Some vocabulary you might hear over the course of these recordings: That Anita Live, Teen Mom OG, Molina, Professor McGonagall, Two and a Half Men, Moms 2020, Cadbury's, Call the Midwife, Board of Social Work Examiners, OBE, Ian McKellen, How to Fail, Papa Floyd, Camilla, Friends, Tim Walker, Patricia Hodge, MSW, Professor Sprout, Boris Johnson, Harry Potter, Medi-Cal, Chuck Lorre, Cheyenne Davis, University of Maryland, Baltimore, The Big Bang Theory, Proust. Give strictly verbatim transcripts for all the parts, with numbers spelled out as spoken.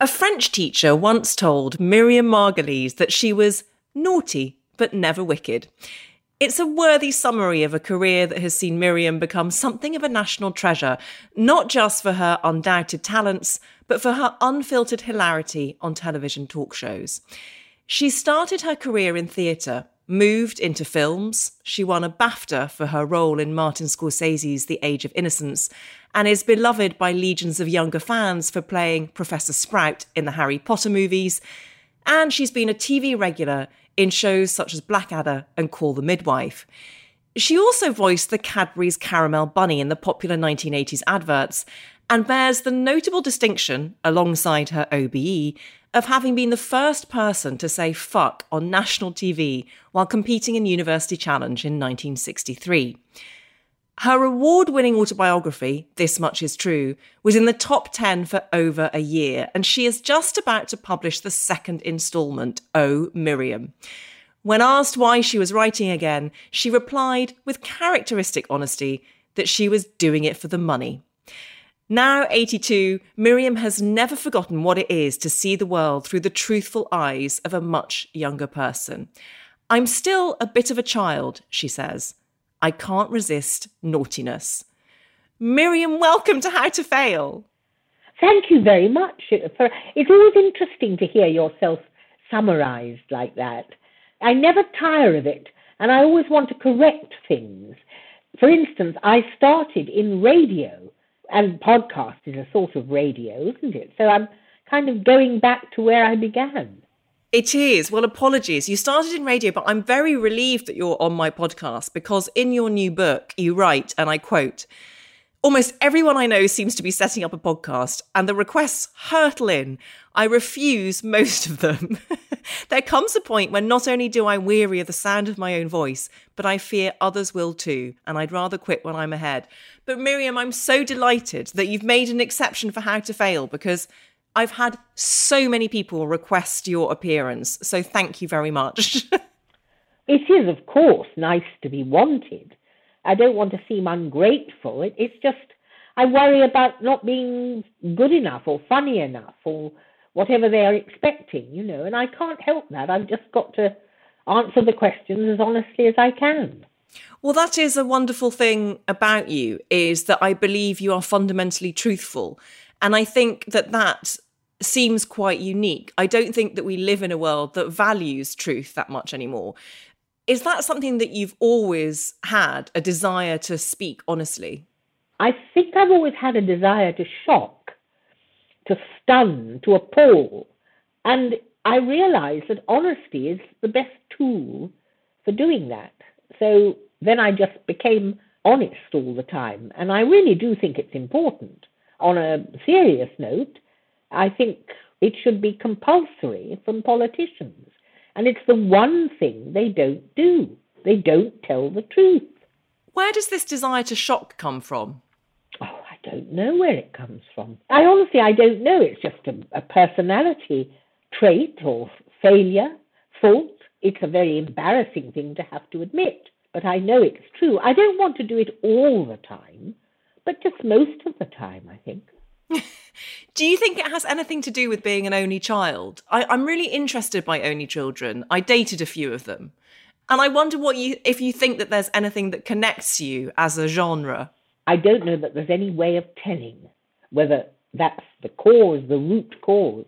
A French teacher once told Miriam Margolyes that she was naughty but never wicked. It's a worthy summary of a career that has seen Miriam become something of a national treasure, not just for her undoubted talents, but for her unfiltered hilarity on television talk shows. She started her career in theatre, moved into films. She won a Bafta for her role in Martin Scorsese's The Age of Innocence, and is beloved by legions of younger fans for playing Professor Sprout in the Harry Potter movies. And she's been a T V regular in shows such as Blackadder and Call the Midwife. She also voiced the Cadbury's caramel bunny in the popular nineteen eighties adverts and bears the notable distinction, alongside her O B E, of having been the first person to say fuck on national T V while competing in University Challenge in nineteen sixty-three. Her award-winning autobiography, This Much Is True, was in the top ten for over a year, and she is just about to publish the second instalment, Oh Miriam. When asked why she was writing again, she replied with characteristic honesty that she was doing it for the money. Now eighty-two, Miriam has never forgotten what it is to see the world through the truthful eyes of a much younger person. "I'm still a bit of a child," she says. "I can't resist naughtiness." Miriam, welcome to How to Fail. Thank you very much. It's always interesting to hear yourself summarised like that. I never tire of it, and I always want to correct things. For instance, I started in radio, and podcast is a sort of radio, isn't it? So I'm kind of going back to where I began. It is. Well, apologies. You started in radio, but I'm very relieved that you're on my podcast because in your new book, you write, and I quote, "Almost everyone I know seems to be setting up a podcast and the requests hurtle in. I refuse most of them. There comes a point when not only do I weary of the sound of my own voice, but I fear others will too, and I'd rather quit when I'm ahead." But Miriam, I'm so delighted that you've made an exception for How to Fail because I've had so many people request your appearance, so thank you very much. It is, of course, nice to be wanted. I don't want to seem ungrateful. It, it's just I worry about not being good enough or funny enough or whatever they are expecting, you know, and I can't help that. I've just got to answer the questions as honestly as I can. Well, that is a wonderful thing about you, is that I believe you are fundamentally truthful. And I think that that seems quite unique. I don't think that we live in a world that values truth that much anymore. Is that something that you've always had, a desire to speak honestly? I think I've always had a desire to shock, to stun, to appall. And I realise that honesty is the best tool for doing that. So then I just became honest all the time. And I really do think it's important. On a serious note, I think it should be compulsory from politicians. And it's the one thing they don't do. They don't tell the truth. Where does this desire to shock come from? Oh, I don't know where it comes from. I honestly, I don't know. It's just a, a personality trait or failure, fault. It's a very embarrassing thing to have to admit. But I know it's true. I don't want to do it all the time, but just most of the time, I think. Do you think it has anything to do with being an only child? I, I'm really interested by only children. I dated a few of them. And I wonder what you, if you think that there's anything that connects you as a genre. I don't know that there's any way of telling whether that's the cause, the root cause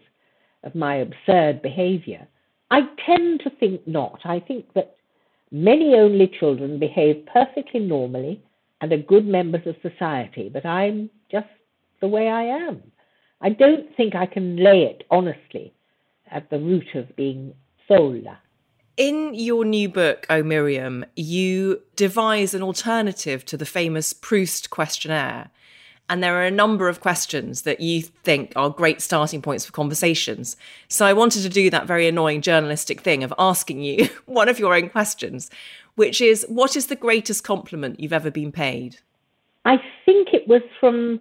of my absurd behaviour. I tend to think not. I think that many only children behave perfectly normally and are good members of society, but I'm just the way I am. I don't think I can lay it honestly at the root of being sola. In your new book, Oh Miriam, you devise an alternative to the famous Proust questionnaire. And there are a number of questions that you think are great starting points for conversations. So I wanted to do that very annoying journalistic thing of asking you one of your own questions, which is, what is the greatest compliment you've ever been paid? I think it was from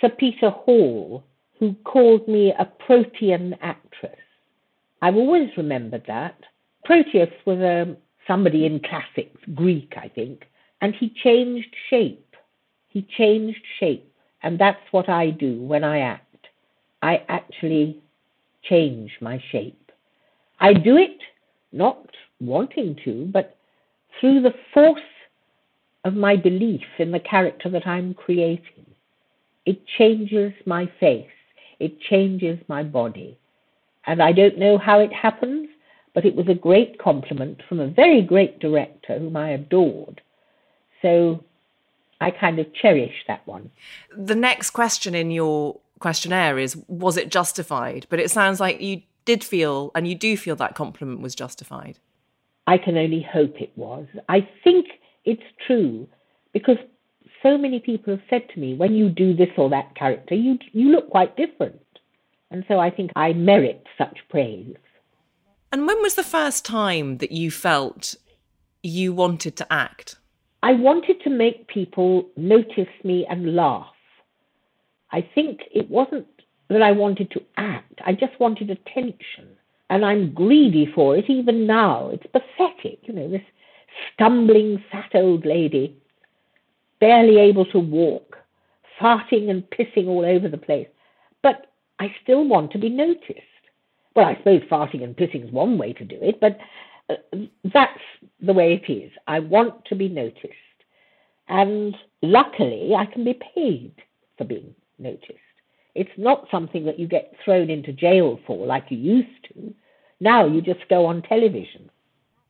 Sir Peter Hall, who called me a Protean actress. I've always remembered that. Proteus was um, somebody in classics, Greek, I think, and he changed shape. He changed shape, and that's what I do when I act. I actually change my shape. I do it not wanting to, but through the force of my belief in the character that I'm creating. It changes my face. It changes my body. And I don't know how it happens, but it was a great compliment from a very great director whom I adored. So I kind of cherish that one. The next question in your questionnaire is, was it justified? But it sounds like you did feel, and you do feel, that compliment was justified. I can only hope it was. I think it's true, because so many people have said to me, when you do this or that character, you you look quite different. And so I think I merit such praise. And when was the first time that you felt you wanted to act? I wanted to make people notice me and laugh. I think it wasn't that I wanted to act. I just wanted attention. And I'm greedy for it even now. It's pathetic, you know, this stumbling fat old lady, barely able to walk, farting and pissing all over the place. But I still want to be noticed. Well, I suppose farting and pissing is one way to do it, but uh, that's the way it is. I want to be noticed. And luckily, I can be paid for being noticed. It's not something that you get thrown into jail for like you used to. Now you just go on television.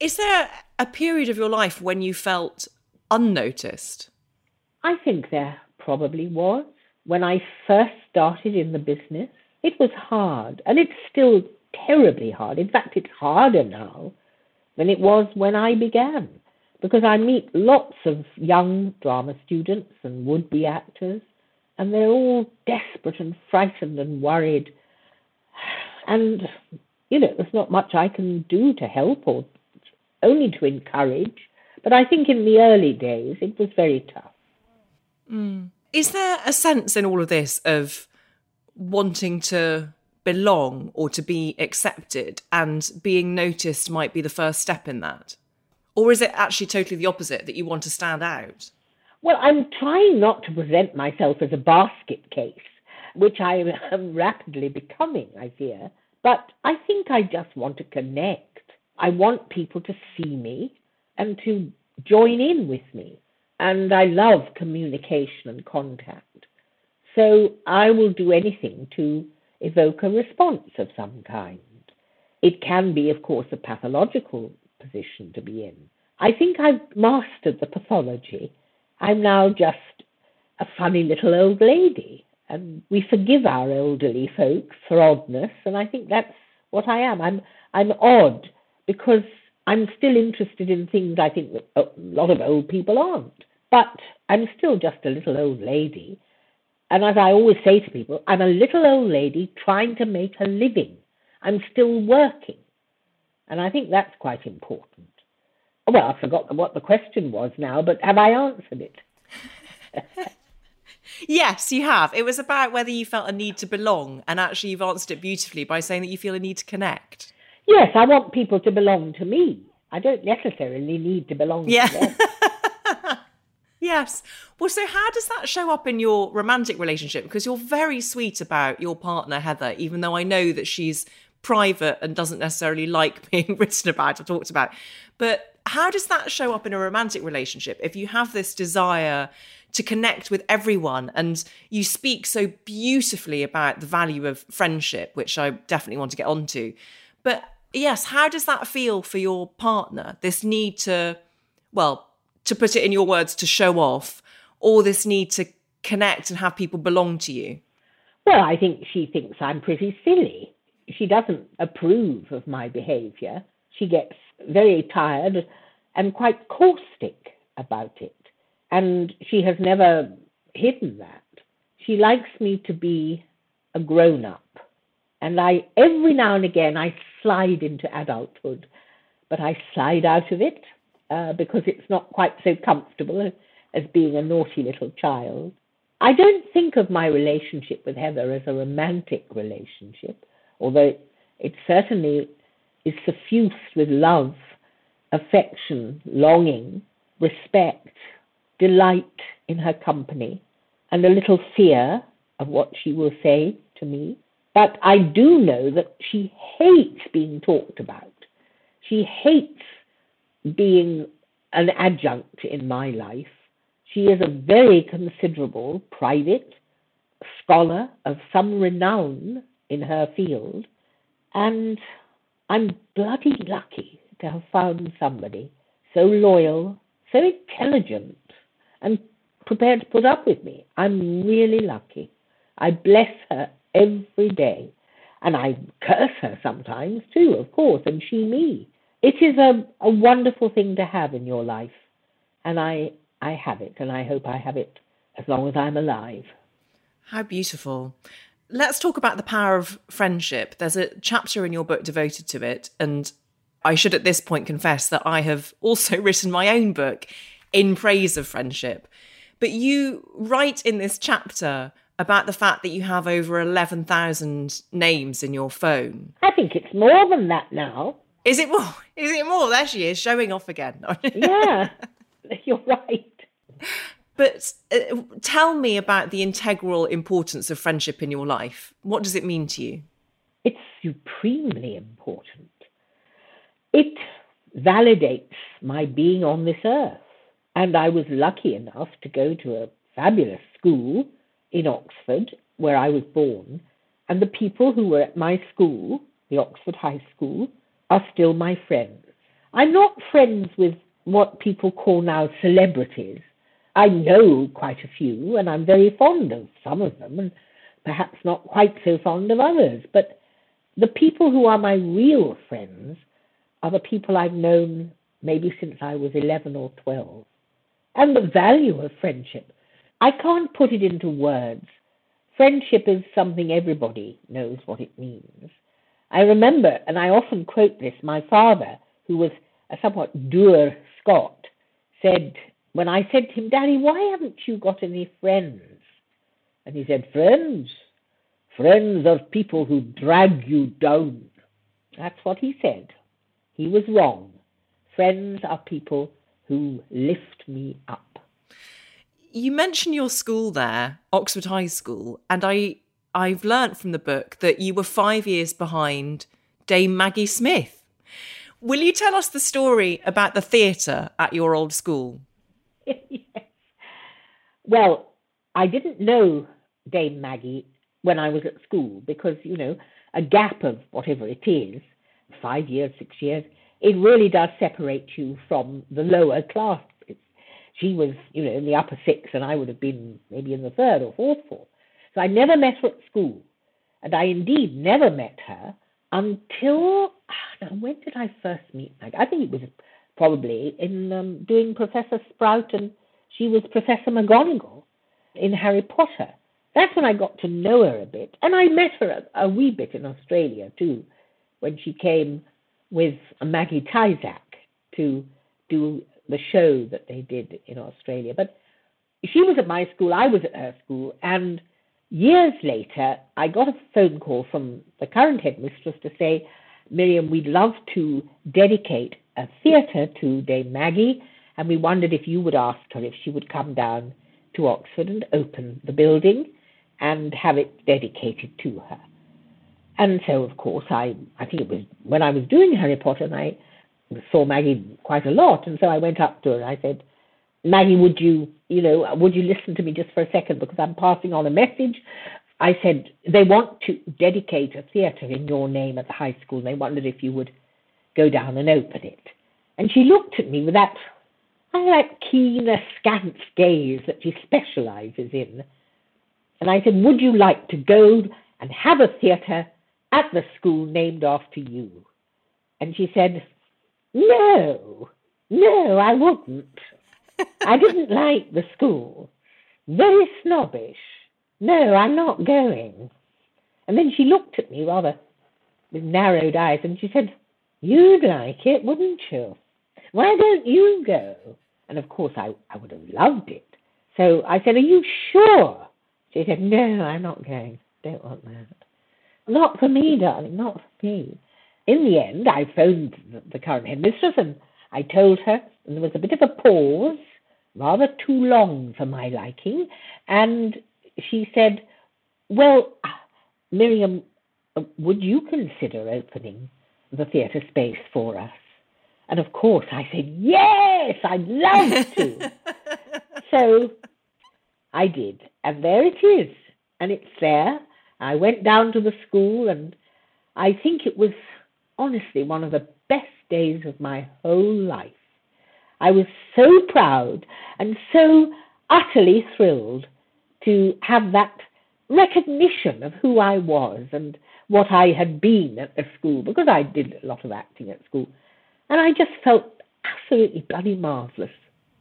Is there a period of your life when you felt unnoticed? I think there probably was. When I first started in the business, it was hard, and it's still terribly hard. In fact, it's harder now than it was when I began, because I meet lots of young drama students and would-be actors, and they're all desperate and frightened and worried. And, you know, there's not much I can do to help, or only to encourage. But I think in the early days, it was very tough. Mm. Is there a sense in all of this of wanting to belong or to be accepted, and being noticed might be the first step in that? Or is it actually totally the opposite, that you want to stand out? Well, I'm trying not to present myself as a basket case, which I am rapidly becoming, I fear. But I think I just want to connect. I want people to see me and to join in with me. And I love communication and contact. So I will do anything to evoke a response of some kind. It can be, of course, a pathological position to be in. I think I've mastered the pathology. I'm now just a funny little old lady. And we forgive our elderly folks for oddness. And I think that's what I am. I'm I'm odd because I'm still interested in things I think that a lot of old people aren't. But I'm still just a little old lady. And as I always say to people, I'm a little old lady trying to make a living. I'm still working. And I think that's quite important. Well, I forgot what the question was now, but have I answered it? Yes, you have. It was about whether you felt a need to belong. And actually, you've answered it beautifully by saying that you feel a need to connect. Yes, I want people to belong to me. I don't necessarily need to belong yeah. to them. Yes. Well, so how does that show up in your romantic relationship? Because you're very sweet about your partner, Heather, even though I know that she's private and doesn't necessarily like being written about or talked about. But how does that show up in a romantic relationship if you have this desire to connect with everyone? And you speak so beautifully about the value of friendship, which I definitely want to get onto. But yes, how does that feel for your partner? This need to, well, to put it in your words, to show off, or this need to connect and have people belong to you? Well, I think she thinks I'm pretty silly. She doesn't approve of my behaviour. She gets very tired and quite caustic about it. And she has never hidden that. She likes me to be a grown-up. And I, every now and again, I slide into adulthood, but I slide out of it uh, because it's not quite so comfortable as being a naughty little child. I don't think of my relationship with Heather as a romantic relationship, although it certainly is suffused with love, affection, longing, respect, delight in her company, and a little fear of what she will say to me. But I do know that she hates being talked about. She hates being an adjunct in my life. She is a very considerable private scholar of some renown in her field, and I'm bloody lucky to have found somebody so loyal, so intelligent, and prepared to put up with me. I'm really lucky. I bless her every day, and I curse her sometimes too, of course, and she me. It is a, a wonderful thing to have in your life, and I, I have it, and I hope I have it as long as I'm alive. How beautiful. Let's talk about the power of friendship. There's a chapter in your book devoted to it, and I should at this point confess that I have also written my own book in praise of friendship. But you write in this chapter about the fact that you have over eleven thousand names in your phone. I think it's more than that now. Is it more? Is it more? There she is, showing off again. Yeah, you're right. But uh, tell me about the integral importance of friendship in your life. What does it mean to you? It's supremely important. It validates my being on this earth. And I was lucky enough to go to a fabulous school in Oxford, where I was born. And the people who were at my school, the Oxford High School, are still my friends. I'm not friends with what people call now celebrities. I know quite a few, and I'm very fond of some of them, and perhaps not quite so fond of others. But the people who are my real friends are the people I've known maybe since I was eleven or twelve. And the value of friendship, I can't put it into words. Friendship is something everybody knows what it means. I remember, and I often quote this, my father, who was a somewhat dour Scot, said, when I said to him, Daddy, why haven't you got any friends? And he said, friends? Friends are people who drag you down. That's what he said. He was wrong. Friends are people who lift me up. You mention your school there, Oxford High School, and I, I've learnt from the book that you were five years behind Dame Maggie Smith. Will you tell us the story about the theatre at your old school? Yes. Well, I didn't know Dame Maggie when I was at school because, you know, a gap of whatever it is, five years, six years, it really does separate you from the lower class. She was, you know, in the upper six and I would have been maybe in the third or fourth form. So I never met her at school. And I indeed never met her until, now when did I first meet Maggie? I think it was probably in um, doing Professor Sprout, and she was Professor McGonagall in Harry Potter. That's when I got to know her a bit. And I met her a, a wee bit in Australia too, when she came with Maggie Tysak to do the show that they did in Australia. But she was at my school, I was at her school, and years later, I got a phone call from the current headmistress to say, Miriam, we'd love to dedicate a theatre to Dame Maggie, and we wondered if you would ask her if she would come down to Oxford and open the building and have it dedicated to her. And so, of course, I, I think it was when I was doing Harry Potter, and I saw Maggie quite a lot, and so I went up to her and I said, Maggie, would you, you know, would you listen to me just for a second, because I'm passing on a message. I said, they want to dedicate a theatre in your name at the high school. They wondered if you would go down and open it. And she looked at me with that, that keen, askance gaze that she specialises in. And I said, would you like to go and have a theatre at the school named after you? And she said, no, no, I wouldn't. I didn't like the school. Very snobbish. No, I'm not going. And then she looked at me rather with narrowed eyes and she said, you'd like it, wouldn't you? Why don't you go? And of course I, I would have loved it. So I said, are you sure? She said, no, I'm not going. Don't want that. Not for me, darling, not for me. In the end, I phoned the, the current headmistress and I told her, and there was a bit of a pause, rather too long for my liking, and she said, well, Miriam, would you consider opening the theatre space for us? And of course I said, yes, I'd love to. So I did, and there it is, and it's there. I went down to the school, and I think it was honestly one of the best days of my whole life. I was so proud and so utterly thrilled to have that recognition of who I was and what I had been at the school, because I did a lot of acting at school, and I just felt absolutely bloody marvellous.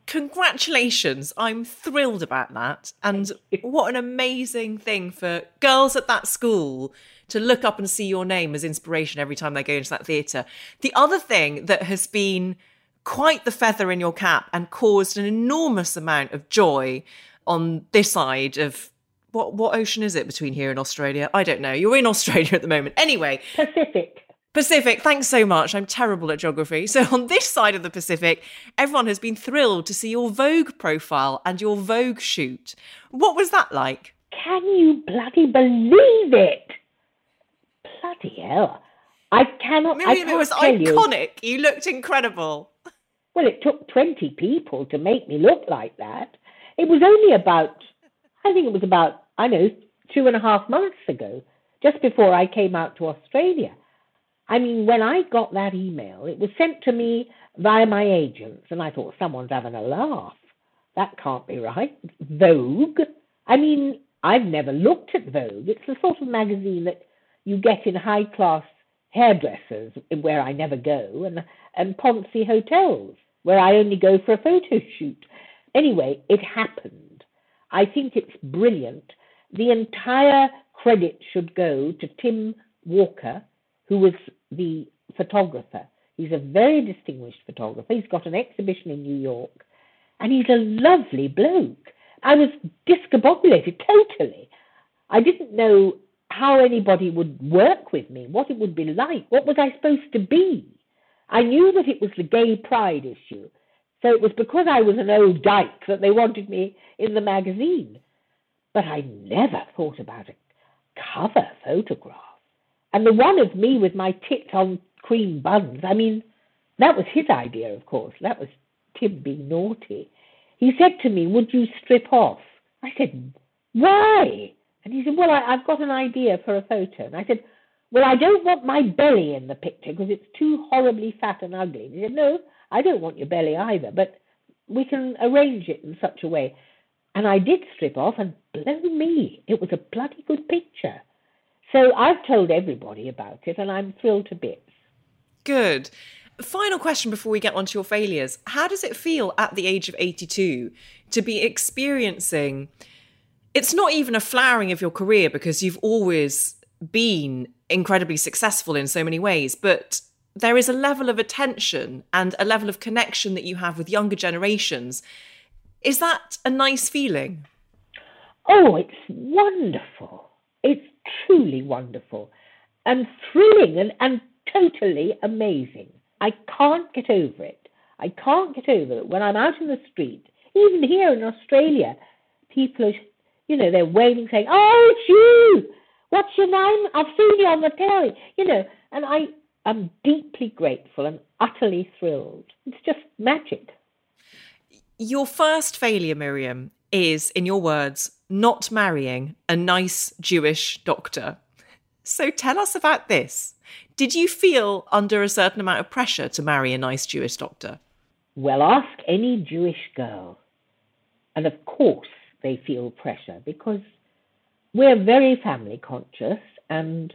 Congratulations. I'm thrilled about that. And what an amazing thing for girls at that school to look up and see your name as inspiration every time they go into that theatre. The other thing that has been quite the feather in your cap and caused an enormous amount of joy on this side of, what what ocean is it between here and Australia? I don't know. You're in Australia at the moment. Anyway. Pacific. Pacific, thanks so much. I'm terrible at geography. So on this side of the Pacific, everyone has been thrilled to see your Vogue profile and your Vogue shoot. What was that like? Can you bloody believe it? Bloody hell. I cannot, Miriam, I can't it was tell iconic. You. You looked incredible. Well, it took twenty people to make me look like that. It was only about, I think it was about, I know, two and a half months ago, just before I came out to Australia. I mean, when I got that email, it was sent to me via my agents, and I thought, someone's having a laugh. That can't be right. Vogue. I mean, I've never looked at Vogue. It's the sort of magazine that you get in high-class hairdressers, where I never go, and, and Poncy hotels, where I only go for a photo shoot. Anyway, it happened. I think it's brilliant. The entire credit should go to Tim Walker, who was the photographer. He's a very distinguished photographer. He's got an exhibition in New York, and he's a lovely bloke. I was discombobulated totally. I didn't know how anybody would work with me, what it would be like, what was I supposed to be. I knew that it was the gay pride issue, so it was because I was an old dyke that they wanted me in the magazine. But I never thought about a cover photograph. And the one of me with my tits on cream buns, I mean, that was his idea, of course. That was Tim being naughty. He said to me, would you strip off? I said, why? And he said, well, I, I've got an idea for a photo. And I said, well, I don't want my belly in the picture because it's too horribly fat and ugly. And he said, no, I don't want your belly either, but we can arrange it in such a way. And I did strip off, and blow me, it was a bloody good picture. So I've told everybody about it, and I'm thrilled to bits. Good. Final question before we get on to your failures. How does it feel at the age of eighty-two to be experiencing, it's not even a flowering of your career because you've always been incredibly successful in so many ways, but there is a level of attention and a level of connection that you have with younger generations. Is that a nice feeling? Oh, it's wonderful. It's truly wonderful and thrilling and, and totally amazing. I can't get over it. I can't get over it when I'm out in the street, even here in Australia, people are, you know, they're waving, saying, "Oh, it's you! What's your name? I've seen you on the telly." You know, and I am deeply grateful and utterly thrilled. It's just magic. Your first failure, Miriam, is, in your words, not marrying a nice Jewish doctor. So tell us about this. Did you feel under a certain amount of pressure to marry a nice Jewish doctor? Well, ask any Jewish girl. And of course they feel pressure because we're very family conscious, and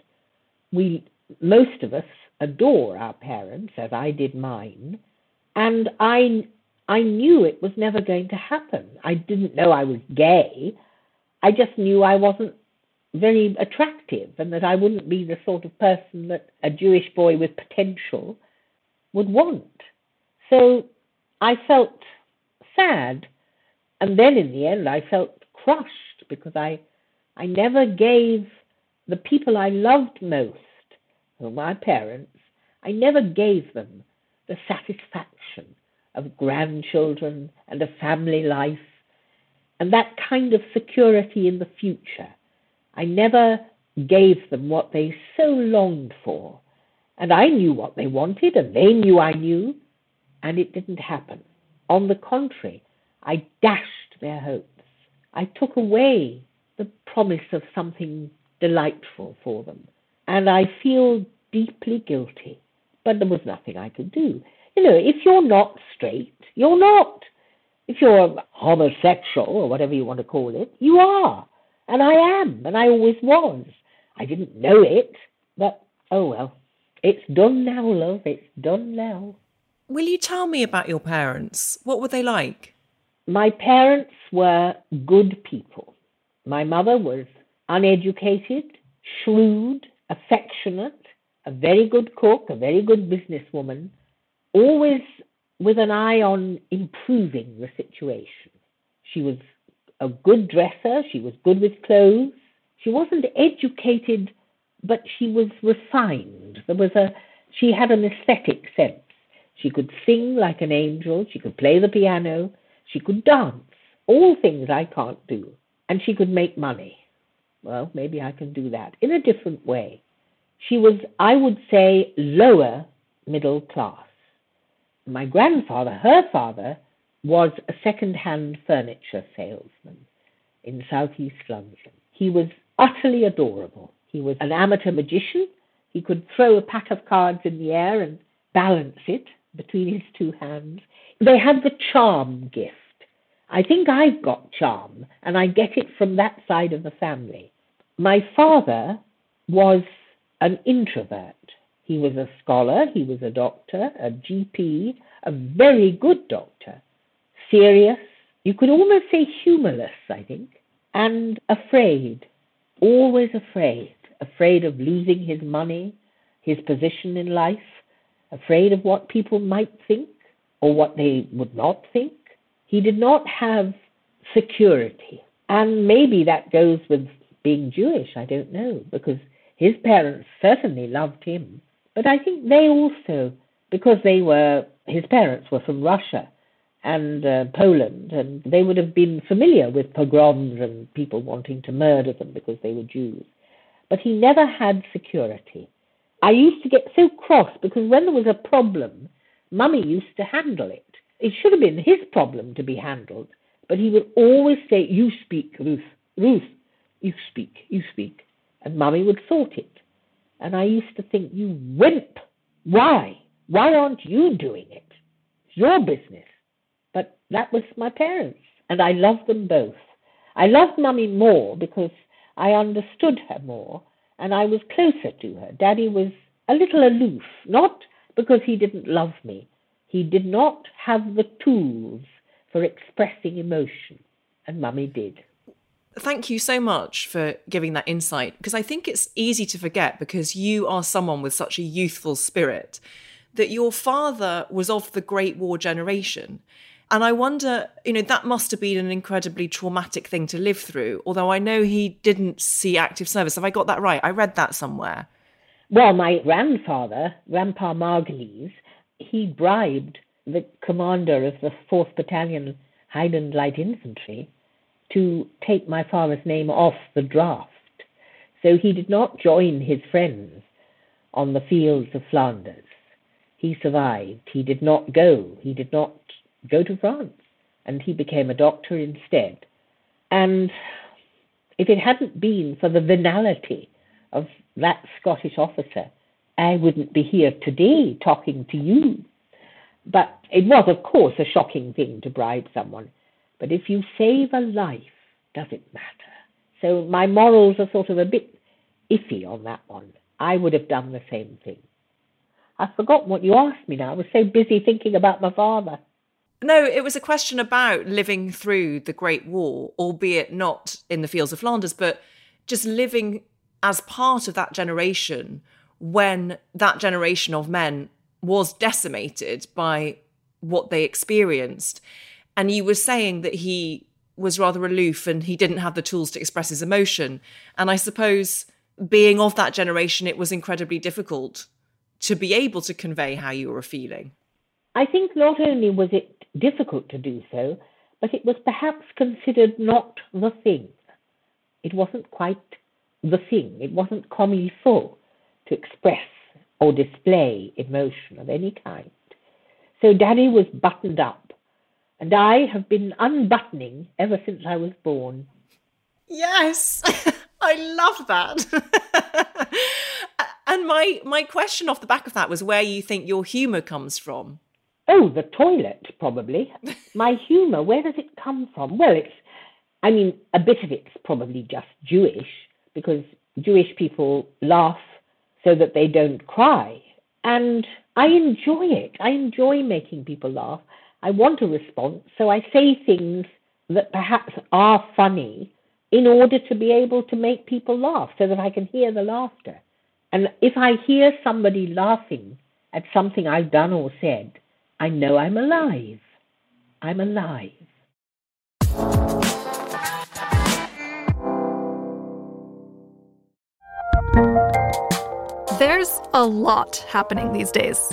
we, most of us, adore our parents, as I did mine. And I, I knew it was never going to happen. I didn't know I was gay. I just knew I wasn't very attractive, and that I wouldn't be the sort of person that a Jewish boy with potential would want. So I felt sad, and then in the end I felt crushed because I, I never gave the people I loved most, who my parents, I never gave them the satisfaction of grandchildren and a family life and that kind of security in the future. I never gave them what they so longed for. And I knew what they wanted, and they knew I knew, and it didn't happen. On the contrary, I dashed their hopes. I took away the promise of something delightful for them. And I feel deeply guilty, but there was nothing I could do. You know, if you're not straight, you're not. If you're homosexual, or whatever you want to call it, you are. And I am, and I always was. I didn't know it, but oh well. It's done now, love. It's done now. Will you tell me about your parents? What were they like? My parents were good people. My mother was uneducated, shrewd, affectionate, a very good cook, a very good businesswoman, always with an eye on improving the situation. She was a good dresser, she was good with clothes. She wasn't educated, but she was refined. There was a, she had an aesthetic sense. She could sing like an angel, she could play the piano, she could dance, all things I can't do. And she could make money. Well, maybe I can do that in a different way. She was, I would say, lower middle class. My grandfather, her father, was a second-hand furniture salesman in southeast London. He was utterly adorable. He was an amateur magician. He could throw a pack of cards in the air and balance it between his two hands. They had the charm gift. I think I've got charm, and I get it from that side of the family. My father was an introvert. He was a scholar, he was a doctor, a G P, a very good doctor. Serious, you could almost say humorless, I think, and afraid, always afraid, afraid of losing his money, his position in life, afraid of what people might think or what they would not think. He did not have security. And maybe that goes with being Jewish, I don't know, because his parents certainly loved him. But I think they also, because they were, his parents were from Russia and uh, Poland, and they would have been familiar with pogroms and people wanting to murder them because they were Jews. But he never had security. I used to get so cross because when there was a problem, Mummy used to handle it. It should have been his problem to be handled, but he would always say, "You speak, Ruth, Ruth, you speak, you speak." And Mummy would sort it. And I used to think, "You wimp, why? Why aren't you doing it? It's your business." But that was my parents, and I loved them both. I loved Mummy more because I understood her more, and I was closer to her. Daddy was a little aloof, not because he didn't love me. He did not have the tools for expressing emotion, and Mummy did. Thank you so much for giving that insight, because I think it's easy to forget, because you are someone with such a youthful spirit, that your father was of the Great War generation. And I wonder, you know, that must have been an incredibly traumatic thing to live through, although I know he didn't see active service. Have I got that right? I read that somewhere. Well, my grandfather, Grandpa Margolyes, he bribed the commander of the fourth Battalion Highland Light Infantry to take my father's name off the draft. So he did not join his friends on the fields of Flanders. He survived. He did not go. He did not go to France. And he became a doctor instead. And if it hadn't been for the venality of that Scottish officer, I wouldn't be here today talking to you. But it was, of course, a shocking thing to bribe someone. But if you save a life, does it matter? So my morals are sort of a bit iffy on that one. I would have done the same thing. I've forgotten what you asked me now. I was so busy thinking about my father. No, it was a question about living through the Great War, albeit not in the fields of Flanders, but just living as part of that generation when that generation of men was decimated by what they experienced. And you were saying that he was rather aloof and he didn't have the tools to express his emotion. And I suppose being of that generation, it was incredibly difficult to be able to convey how you were feeling. I think not only was it difficult to do so, but it was perhaps considered not the thing. It wasn't quite the thing. It wasn't comme il faut to express or display emotion of any kind. So Daddy was buttoned up, and I have been unbuttoning ever since I was born. Yes, I love that. And my, my question off the back of that was where you think your humour comes from. Oh, the toilet, probably. My humour, where does it come from? Well, it's, I mean, a bit of it's probably just Jewish, because Jewish people laugh so that they don't cry. And I enjoy it. I enjoy making people laugh. I want a response, so I say things that perhaps are funny in order to be able to make people laugh so that I can hear the laughter. And if I hear somebody laughing at something I've done or said, I know I'm alive. I'm alive. There's a lot happening these days,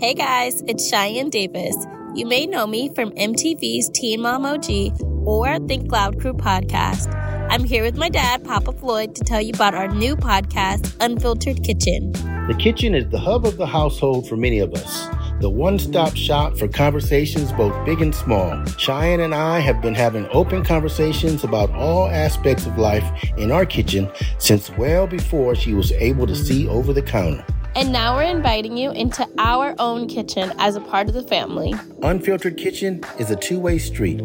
Hey guys, it's Cheyenne Davis. You may know me from M T V's Teen Mom O G or Think Loud Crew podcast. I'm here with my dad, Papa Floyd, to tell you about our new podcast, Unfiltered Kitchen. The kitchen is the hub of the household for many of us, the one-stop shop for conversations both big and small. Cheyenne and I have been having open conversations about all aspects of life in our kitchen since well before she was able to see over the counter. And now we're inviting you into our own kitchen as a part of the family. Unfiltered Kitchen is a two-way street.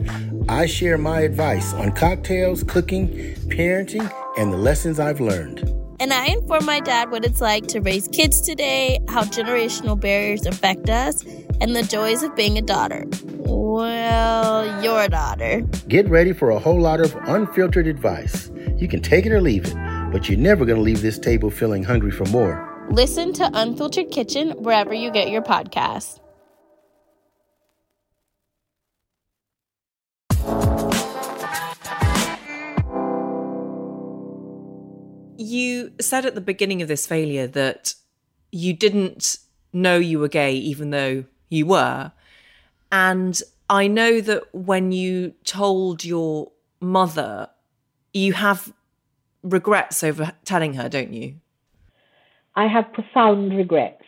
I share my advice on cocktails, cooking, parenting, and the lessons I've learned. And I inform my dad what it's like to raise kids today, how generational barriers affect us, and the joys of being a daughter. Well, your daughter. Get ready for a whole lot of unfiltered advice. You can take it or leave it, but you're never going to leave this table feeling hungry for more. Listen to Unfiltered Kitchen wherever you get your podcasts. You said at the beginning of this failure that you didn't know you were gay, even though you were. And I know that when you told your mother, you have regrets over telling her, don't you? I have profound regrets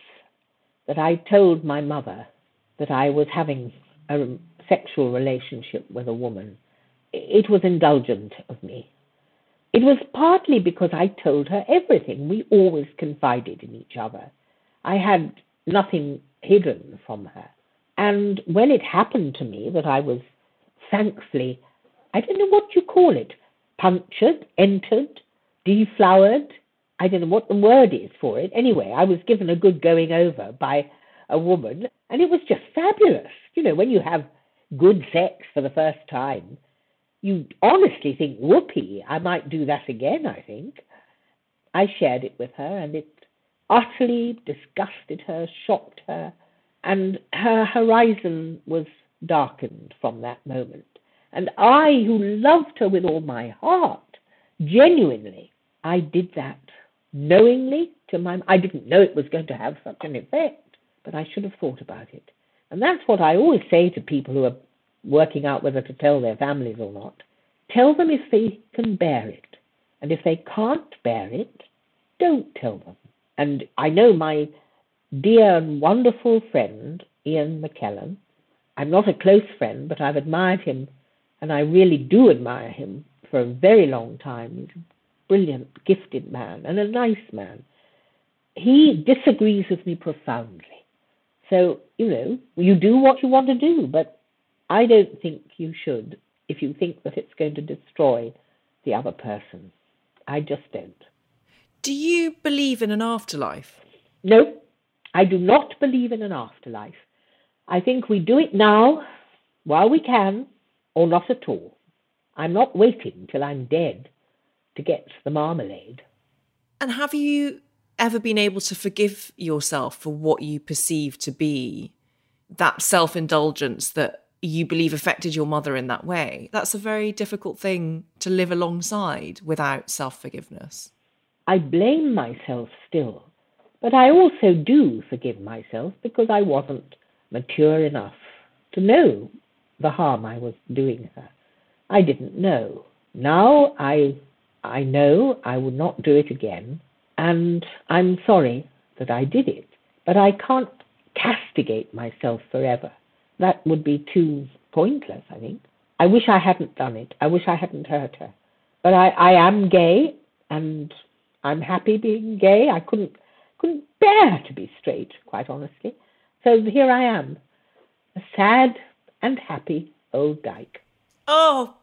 that I told my mother that I was having a sexual relationship with a woman. It was indulgent of me. It was partly because I told her everything. We always confided in each other. I had nothing hidden from her. And when it happened to me that I was, thankfully, I don't know what you call it, punctured, entered, deflowered, I don't know what the word is for it. Anyway, I was given a good going over by a woman, and it was just fabulous. You know, when you have good sex for the first time, you honestly think, whoopee, I might do that again, I think. I shared it with her, and it utterly disgusted her, shocked her, and her horizon was darkened from that moment. And I, who loved her with all my heart, genuinely, I did that knowingly to my... I didn't know it was going to have such an effect, but I should have thought about it. And that's what I always say to people who are working out whether to tell their families or not. Tell them if they can bear it. And if they can't bear it, don't tell them. And I know my dear and wonderful friend, Ian McKellen, I'm not a close friend, but I've admired him, and I really do admire him for a very long time. He's a brilliant, gifted man and a nice man. He disagrees with me profoundly. So, you know, you do what you want to do, but I don't think you should if you think that it's going to destroy the other person. I just don't. Do you believe in an afterlife? No, I do not believe in an afterlife. I think we do it now while we can, or not at all. I'm not waiting till I'm dead to get the marmalade. And have you ever been able to forgive yourself for what you perceive to be that self-indulgence that you believe affected your mother in that way? That's a very difficult thing to live alongside without self-forgiveness. I blame myself still, but I also do forgive myself because I wasn't mature enough to know the harm I was doing her. I didn't know. Now I, I know I would not do it again, and I'm sorry that I did it, but I can't castigate myself forever. That would be too pointless, I think. I wish I hadn't done it. I wish I hadn't hurt her. But I, I am gay, and I'm happy being gay. I couldn't couldn't bear to be straight, quite honestly. So here I am, a sad and happy old dyke. Oh,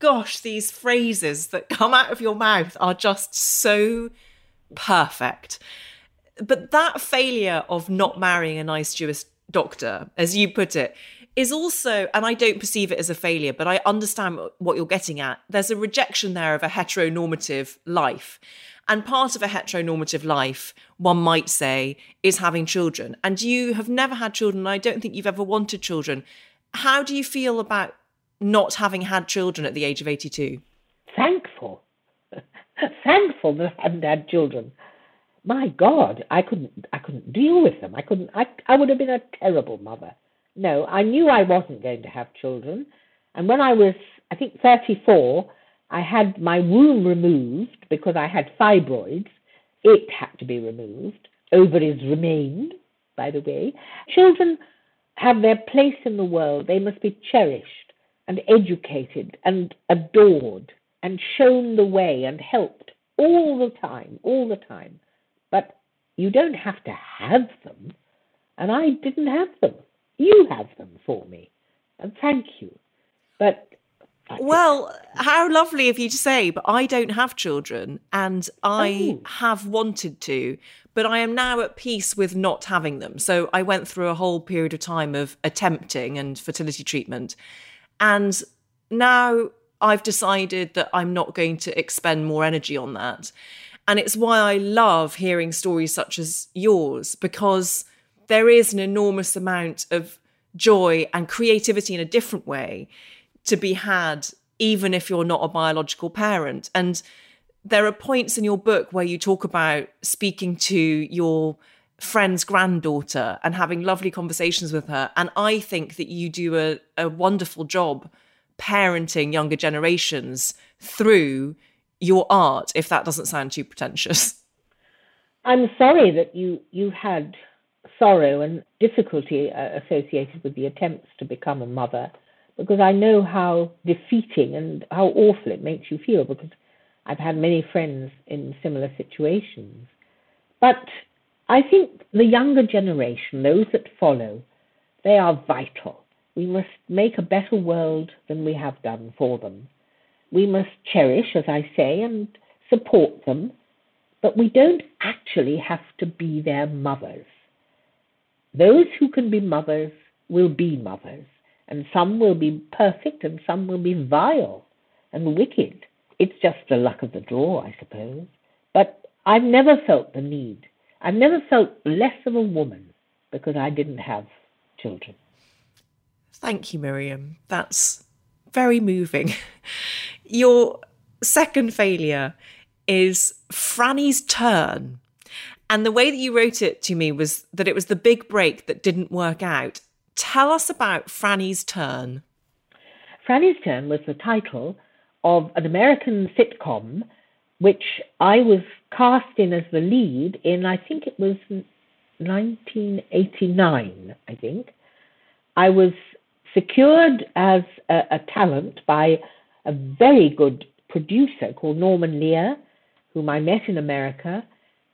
gosh, these phrases that come out of your mouth are just so perfect. But that failure of not marrying a nice Jewish doctor, as you put it, is also, and I don't perceive it as a failure, but I understand what you're getting at. There's a rejection there of a heteronormative life. And part of a heteronormative life, one might say, is having children. And you have never had children. And I don't think you've ever wanted children. How do you feel about not having had children at the age of eighty-two? Thankful. Thankful that I haven't had children. My God, I couldn't I couldn't deal with them. I couldn't I, I would have been a terrible mother. No, I knew I wasn't going to have children. And when I was, I think, thirty-four, I had my womb removed because I had fibroids. It had to be removed. Ovaries remained, by the way. Children have their place in the world. They must be cherished and educated and adored and shown the way and helped all the time, all the time. But you don't have to have them. And I didn't have them. You have them for me. And thank you. But... Well, how lovely of you to say, but I don't have children and I oh. have wanted to, but I am now at peace with not having them. So I went through a whole period of time of attempting and fertility treatment. And now I've decided that I'm not going to expend more energy on that. And it's why I love hearing stories such as yours, because there is an enormous amount of joy and creativity in a different way to be had, even if you're not a biological parent. And there are points in your book where you talk about speaking to your friend's granddaughter and having lovely conversations with her. And I think that you do a, a wonderful job parenting younger generations through your art, if that doesn't sound too pretentious. I'm sorry that you, you had sorrow and difficulty uh, associated with the attempts to become a mother, because I know how defeating and how awful it makes you feel, because I've had many friends in similar situations. But I think the younger generation, those that follow, they are vital. We must make a better world than we have done for them. We must cherish, as I say, and support them, but we don't actually have to be their mothers. Those who can be mothers will be mothers. and some will be perfect and some will be vile and wicked. It's just the luck of the draw, I suppose. But I've never felt the need. I've never felt less of a woman because I didn't have children. Thank you, Miriam. That's very moving. Your second failure is Franny's Turn. And the way that you wrote it to me was that it was the big break that didn't work out. Tell us about Franny's Turn. Franny's Turn was the title of an American sitcom, which I was cast in as the lead in, I think it was nineteen eighty-nine, I think. I was secured as a, a talent by a very good producer called Norman Lear, whom I met in America.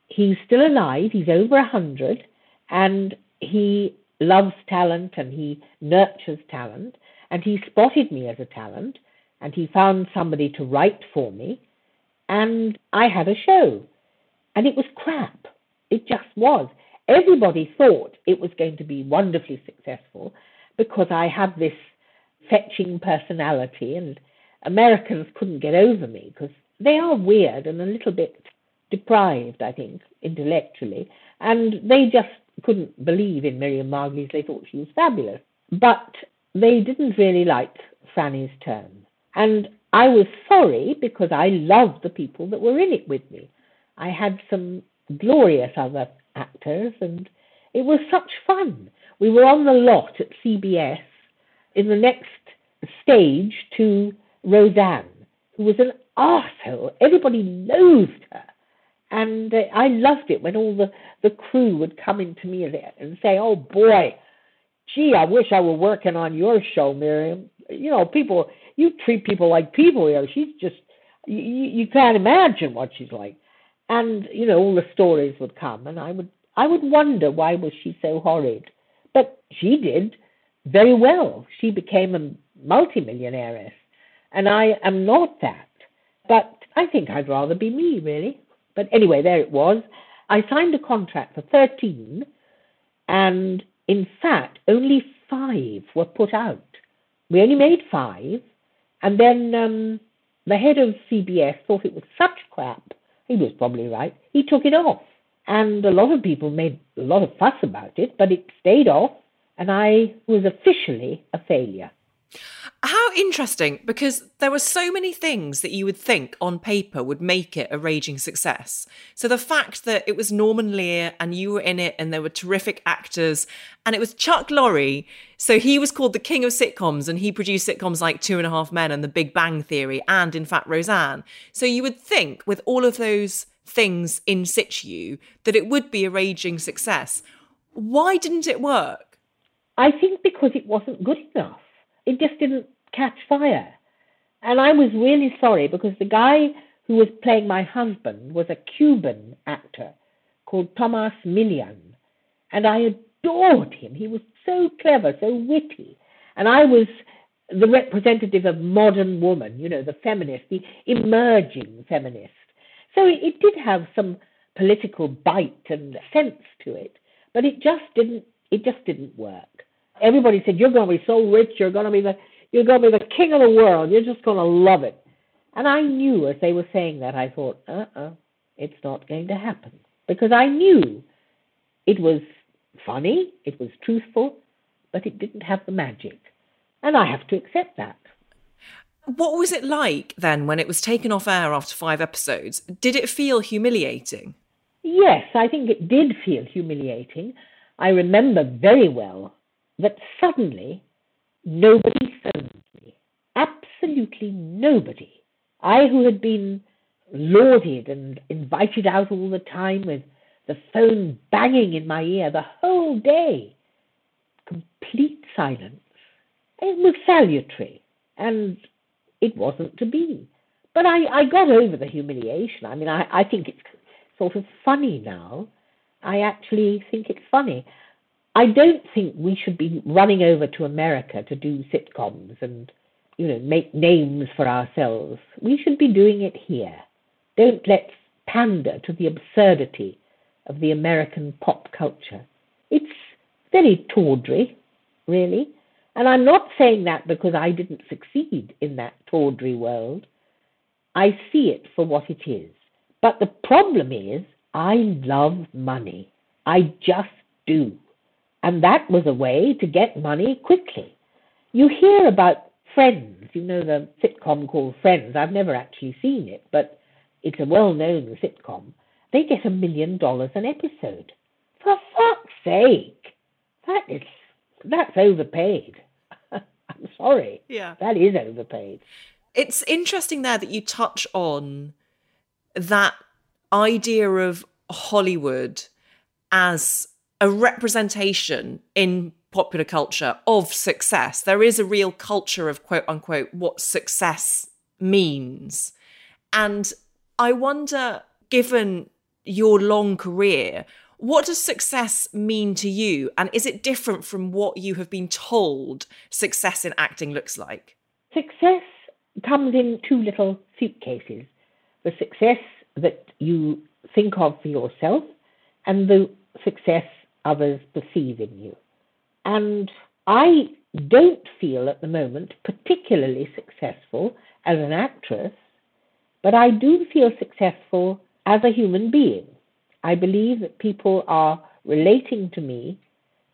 He's still alive, he's over one hundred, and he loves talent and he nurtures talent, and he spotted me as a talent, and he found somebody to write for me, and I had a show, and it was crap. It just was. Everybody thought it was going to be wonderfully successful because I had this fetching personality, and Americans couldn't get over me because they are weird and a little bit deprived, I think, intellectually, and they just couldn't believe in Miriam Margolyes. They thought she was fabulous, but they didn't really like Franny's Turn. And I was sorry because I loved the people that were in it with me. I had some glorious other actors, and it was such fun. We were on the lot at C B S in the next stage to Roseanne, who was an arsehole. Everybody loathed her. And uh, I loved it when all the, the crew would come into me and say, oh, boy, gee, I wish I were working on your show, Miriam. You know, people, you treat people like people here. You know, she's just, you, you can't imagine what she's like. And, you know, all the stories would come, and I would I would wonder why was she so horrid. But she did very well. She became a multimillionaire, and I am not that. But I think I'd rather be me, really. But anyway, there it was. I signed a contract for thirteen, and in fact, only five were put out. We only made five, and then um, the head of C B S thought it was such crap. He was probably right. He took it off, and a lot of people made a lot of fuss about it, but it stayed off, and I was officially a failure. How interesting, because there were so many things that you would think on paper would make it a raging success. So the fact that it was Norman Lear and you were in it and there were terrific actors, and it was Chuck Lorre, so he was called the king of sitcoms, and he produced sitcoms like Two and a Half Men and The Big Bang Theory and, in fact, Roseanne. So you would think with all of those things in situ that it would be a raging success. Why didn't it work? I think because it wasn't good enough. It just didn't catch fire. And I was really sorry because the guy who was playing my husband was a Cuban actor called Tomas Milian. And I adored him. He was so clever, so witty. And I was the representative of modern woman, you know, the feminist, the emerging feminist. So it did have some political bite and sense to it, but it just didn't, it just didn't work. Everybody said, you're going to be so rich, you're going to be the you're going to be the king of the world, you're just going to love it. And I knew as they were saying that, I thought, uh-uh, it's not going to happen. Because I knew it was funny, it was truthful, but it didn't have the magic. And I have to accept that. What was it like then when it was taken off air after five episodes? Did it feel humiliating? Yes, I think it did feel humiliating. I remember very well that suddenly nobody phoned me, absolutely nobody. I, who had been lauded and invited out all the time with the phone banging in my ear the whole day, complete silence. It was salutary, and it wasn't to be. But I, I got over the humiliation. I mean, I, I think it's sort of funny now. I actually think it's funny. I don't think we should be running over to America to do sitcoms and, you know, make names for ourselves. We should be doing it here. Don't let's pander to the absurdity of the American pop culture. It's very tawdry, really, And I'm not saying that because I didn't succeed in that tawdry world. I see it for what it is. But the problem is, I love money. I just do. And that was a way to get money quickly. You hear about Friends, you know, the sitcom called Friends. I've never actually seen it, but it's a well-known sitcom. They get a million dollars an episode. For fuck's sake, that is, that's overpaid. I'm sorry. Yeah. That is overpaid. It's interesting there that you touch on that idea of Hollywood as a representation in popular culture of success. There is a real culture of quote unquote what success means. And I wonder, given your long career, what does success mean to you? And is it different from what you have been told success in acting looks like? Success comes in two little suitcases. The success that you think of for yourself and the success others perceive in you. And I don't feel at the moment particularly successful as an actress, but I do feel successful as a human being. I believe that people are relating to me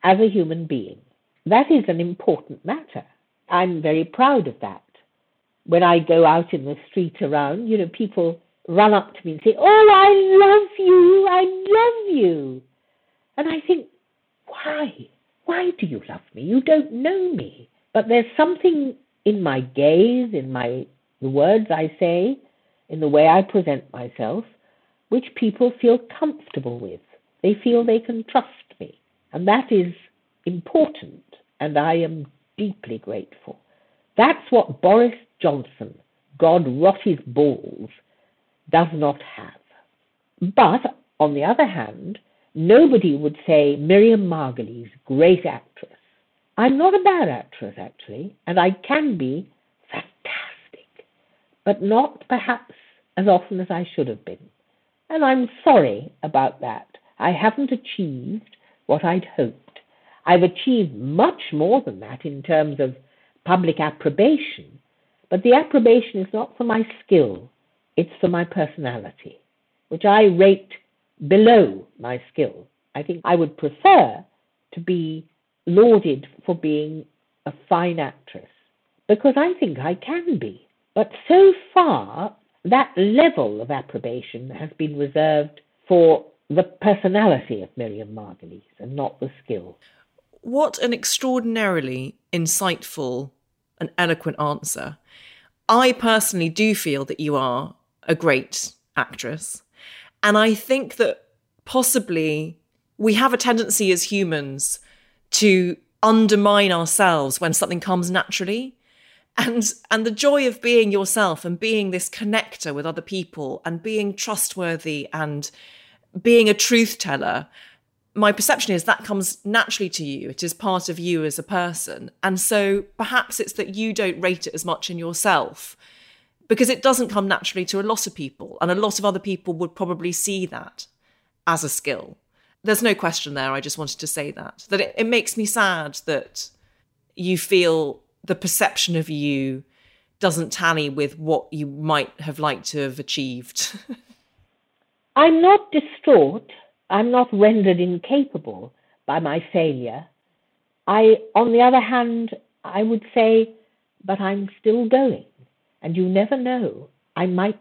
as a human being. That is an important matter. I'm very proud of that. When I go out in the street around, you know, people run up to me and say, "Oh, I love you, I love you." And I think, why? Why do you love me? You don't know me. But there's something in my gaze, in my the words I say, in the way I present myself, which people feel comfortable with. They feel they can trust me. And that is important. And I am deeply grateful. That's what Boris Johnson, God rot his balls, does not have. But on the other hand, nobody would say Miriam Margolyes, great actress. I'm not a bad actress, actually, and I can be fantastic, but not perhaps as often as I should have been. And I'm sorry about that. I haven't achieved what I'd hoped. I've achieved much more than that in terms of public approbation, but the approbation is not for my skill. It's for my personality, which I rate below my skill. I think I would prefer to be lauded for being a fine actress, because I think I can be. But so far, that level of approbation has been reserved for the personality of Miriam Margolyes and not the skill. What an extraordinarily insightful and eloquent answer. I personally do feel that you are a great actress. And I think that possibly we have a tendency as humans to undermine ourselves when something comes naturally. And, and the joy of being yourself and being this connector with other people and being trustworthy and being a truth teller, my perception is that comes naturally to you. It is part of you as a person. And so perhaps it's that you don't rate it as much in yourself, because it doesn't come naturally to a lot of people. And a lot of other people would probably see that as a skill. There's no question there. I just wanted to say that, that it, it makes me sad that you feel the perception of you doesn't tally with what you might have liked to have achieved. I'm not distraught. I'm not rendered incapable by my failure. I, on the other hand, I would say, but I'm still going. And you never know, I might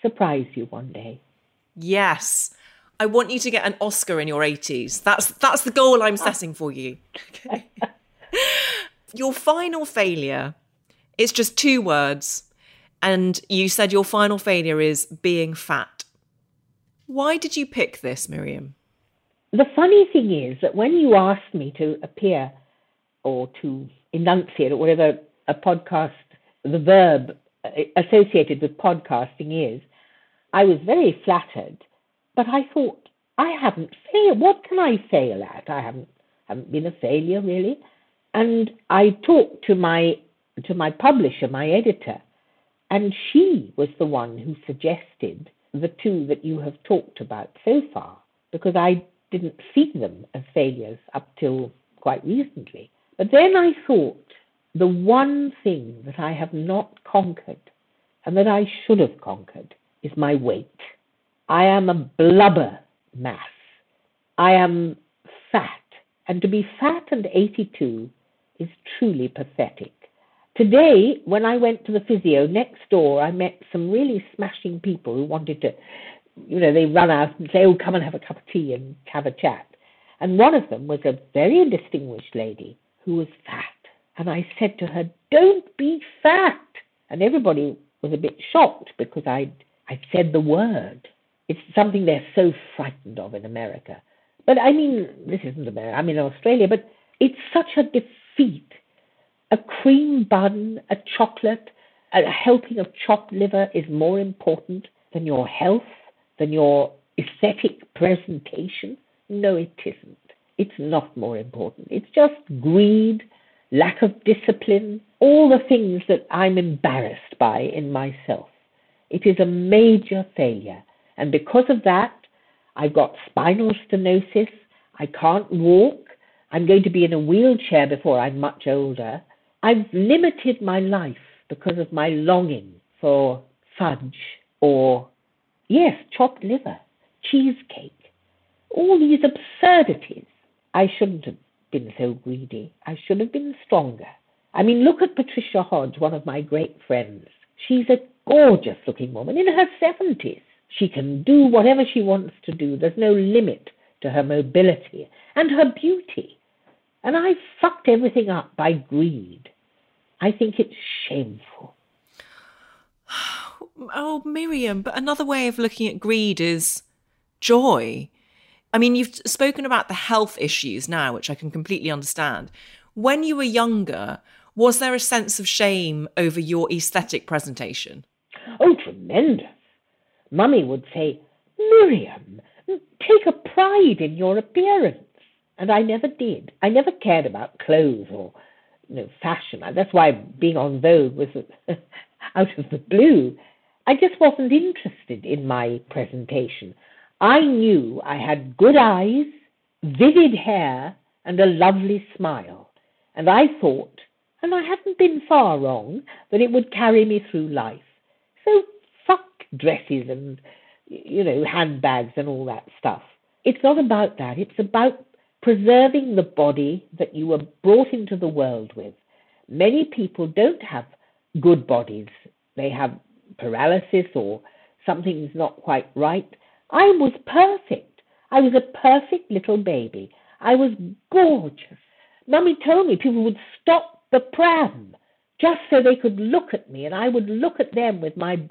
surprise you one day. Yes. I want you to get an Oscar in your eighties. That's that's the goal I'm setting for you. Okay. Your final failure, it's just two words. And you said your final failure is being fat. Why did you pick this, Miriam? The funny thing is that when you asked me to appear or to enunciate or whatever a podcast, the verb associated with podcasting is, I was very flattered, but I thought, I haven't failed. What can I fail at? I haven't haven't been a failure, really. And I talked to my to my publisher, my editor, and she was the one who suggested the two that you have talked about so far, because I didn't see them as failures up till quite recently. But then I thought, the one thing that I have not conquered and that I should have conquered is my weight. I am a blubber mass. I am fat. And to be fat and eighty-two is truly pathetic. Today, when I went to the physio next door, I met some really smashing people who wanted to, you know, they run out and say, oh, come and have a cup of tea and have a chat. And one of them was a very distinguished lady who was fat. And I said to her, don't be fat. And everybody was a bit shocked because I'd, I'd said the word. It's something they're so frightened of in America. But I mean, this isn't America, I'm in Australia, but it's such a defeat. A cream bun, a chocolate, a helping of chopped liver is more important than your health, than your aesthetic presentation. No, it isn't. It's not more important. It's just greed, lack of discipline, all the things that I'm embarrassed by in myself. It is a major failure. And because of that, I've got spinal stenosis. I can't walk. I'm going to be in a wheelchair before I'm much older. I've limited my life because of my longing for fudge or, yes, chopped liver, cheesecake, all these absurdities. I shouldn't have been so greedy. I should have been stronger. I mean, look at Patricia Hodge, one of my great friends. She's a gorgeous-looking woman in her seventies. She can do whatever she wants to do. There's no limit to her mobility and her beauty. And I fucked everything up by greed. I think it's shameful. Oh, Miriam, but another way of looking at greed is joy. I mean, you've spoken about the health issues now, which I can completely understand. When you were younger, was there a sense of shame over your aesthetic presentation? Oh, tremendous. Mummy would say, Miriam, take a pride in your appearance. And I never did. I never cared about clothes or, you know, fashion. That's why being on Vogue was out of the blue. I just wasn't interested in my presentation. I knew I had good eyes, vivid hair, and a lovely smile. And I thought, and I hadn't been far wrong, that it would carry me through life. So fuck dresses and, you know, handbags and all that stuff. It's not about that. It's about preserving the body that you were brought into the world with. Many people don't have good bodies. They have paralysis or something's not quite right. I was perfect. I was a perfect little baby. I was gorgeous. Mummy told me people would stop the pram just so they could look at me, and I would look at them with my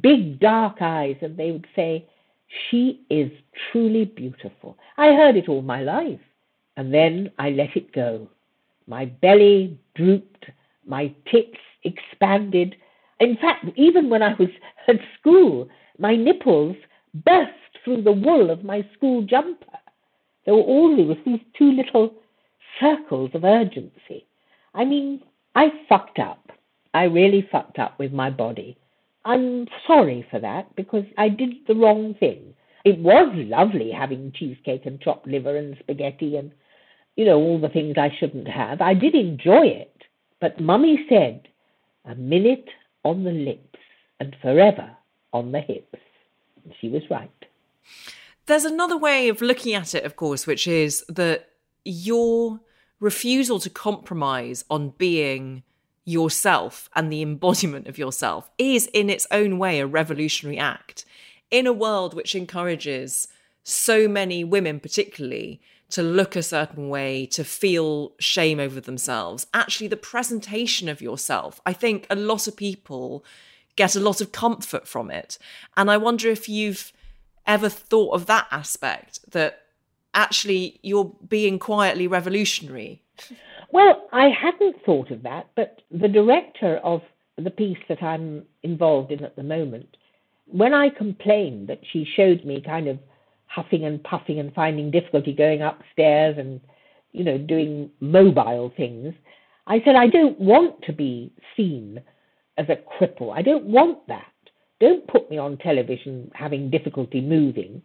big dark eyes, and they would say, she is truly beautiful. I heard it all my life, and then I let it go. My belly drooped, my tits expanded. In fact, even when I was at school, my nipples burst through the wool of my school jumper. There were always these two little circles of urgency. I mean, I fucked up. I really fucked up with my body. I'm sorry for that because I did the wrong thing. It was lovely having cheesecake and chopped liver and spaghetti and, you know, all the things I shouldn't have. I did enjoy it. But Mummy said, a minute on the lips and forever on the hips. She was right. There's another way of looking at it, of course, which is that your refusal to compromise on being yourself and the embodiment of yourself is in its own way a revolutionary act in a world which encourages so many women particularly to look a certain way, to feel shame over themselves. Actually, the presentation of yourself, I think a lot of people get a lot of comfort from it. And I wonder if you've ever thought of that aspect, that actually you're being quietly revolutionary. Well, I hadn't thought of that, but the director of the piece that I'm involved in at the moment, when I complained that she showed me kind of huffing and puffing and finding difficulty going upstairs and, you know, doing mobile things, I said, I don't want to be seen as a cripple. I don't want that. Don't put me on television having difficulty moving.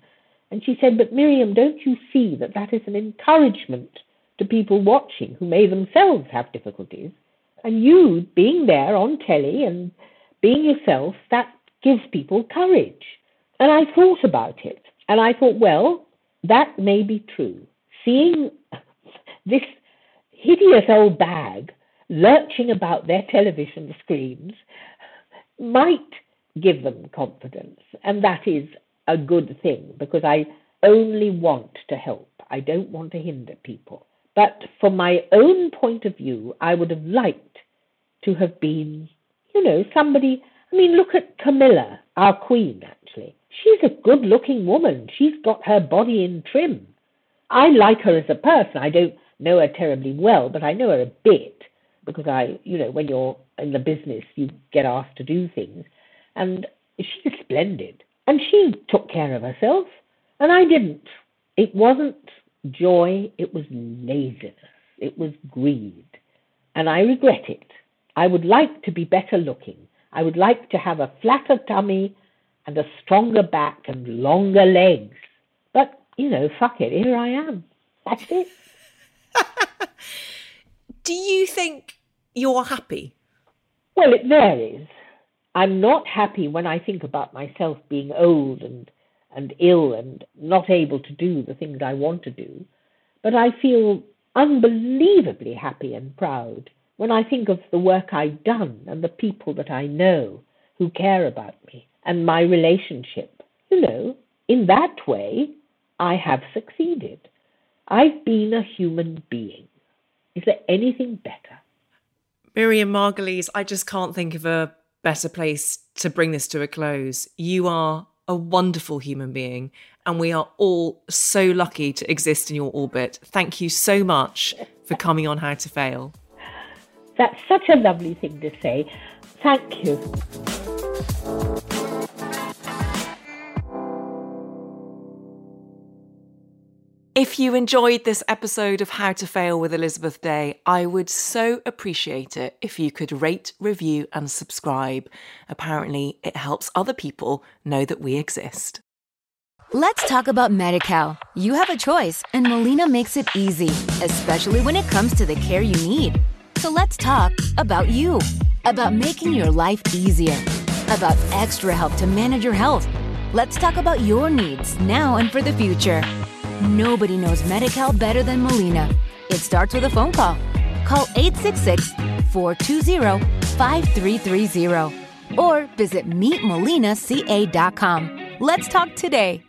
And she said, but Miriam, don't you see that that is an encouragement to people watching who may themselves have difficulties? And you being there on telly and being yourself, that gives people courage. And I thought about it. And I thought, well, that may be true. Seeing this hideous old bag lurching about their television screens might give them confidence. And that is a good thing, because I only want to help. I don't want to hinder people. But from my own point of view, I would have liked to have been, you know, somebody. I mean, look at Camilla, our queen, actually. She's a good-looking woman. She's got her body in trim. I like her as a person. I don't know her terribly well, but I know her a bit, because I, you know, when you're in the business, you get asked to do things. And she's splendid. And she took care of herself, and I didn't. It wasn't joy, it was laziness, it was greed, and I regret it. I would like to be better looking. I would like to have a flatter tummy and a stronger back and longer legs. But, you know, fuck it, here I am. That's it. Do you think you're happy? Well, it varies. I'm not happy when I think about myself being old and and ill and not able to do the things I want to do. But I feel unbelievably happy and proud when I think of the work I've done and the people that I know who care about me and my relationship. You know, in that way, I have succeeded. I've been a human being. Is there anything better? Miriam Margolyes, I just can't think of a better place to bring this to a close. You are a wonderful human being, and we are all so lucky to exist in your orbit. Thank you so much for coming on How to Fail. That's such a lovely thing to say. Thank you. If you enjoyed this episode of How to Fail with Elizabeth Day, I would so appreciate it if you could rate, review, and subscribe. Apparently, it helps other people know that we exist. Let's talk about Medi-Cal. You have a choice, and Molina makes it easy, especially when it comes to the care you need. So let's talk about you, about making your life easier, about extra help to manage your health. Let's talk about your needs now and for the future. Nobody knows Medi-Cal better than Molina. It starts with a phone call. Call eight six six, four two zero, five three three zero or visit meet molina c a dot com. Let's talk today.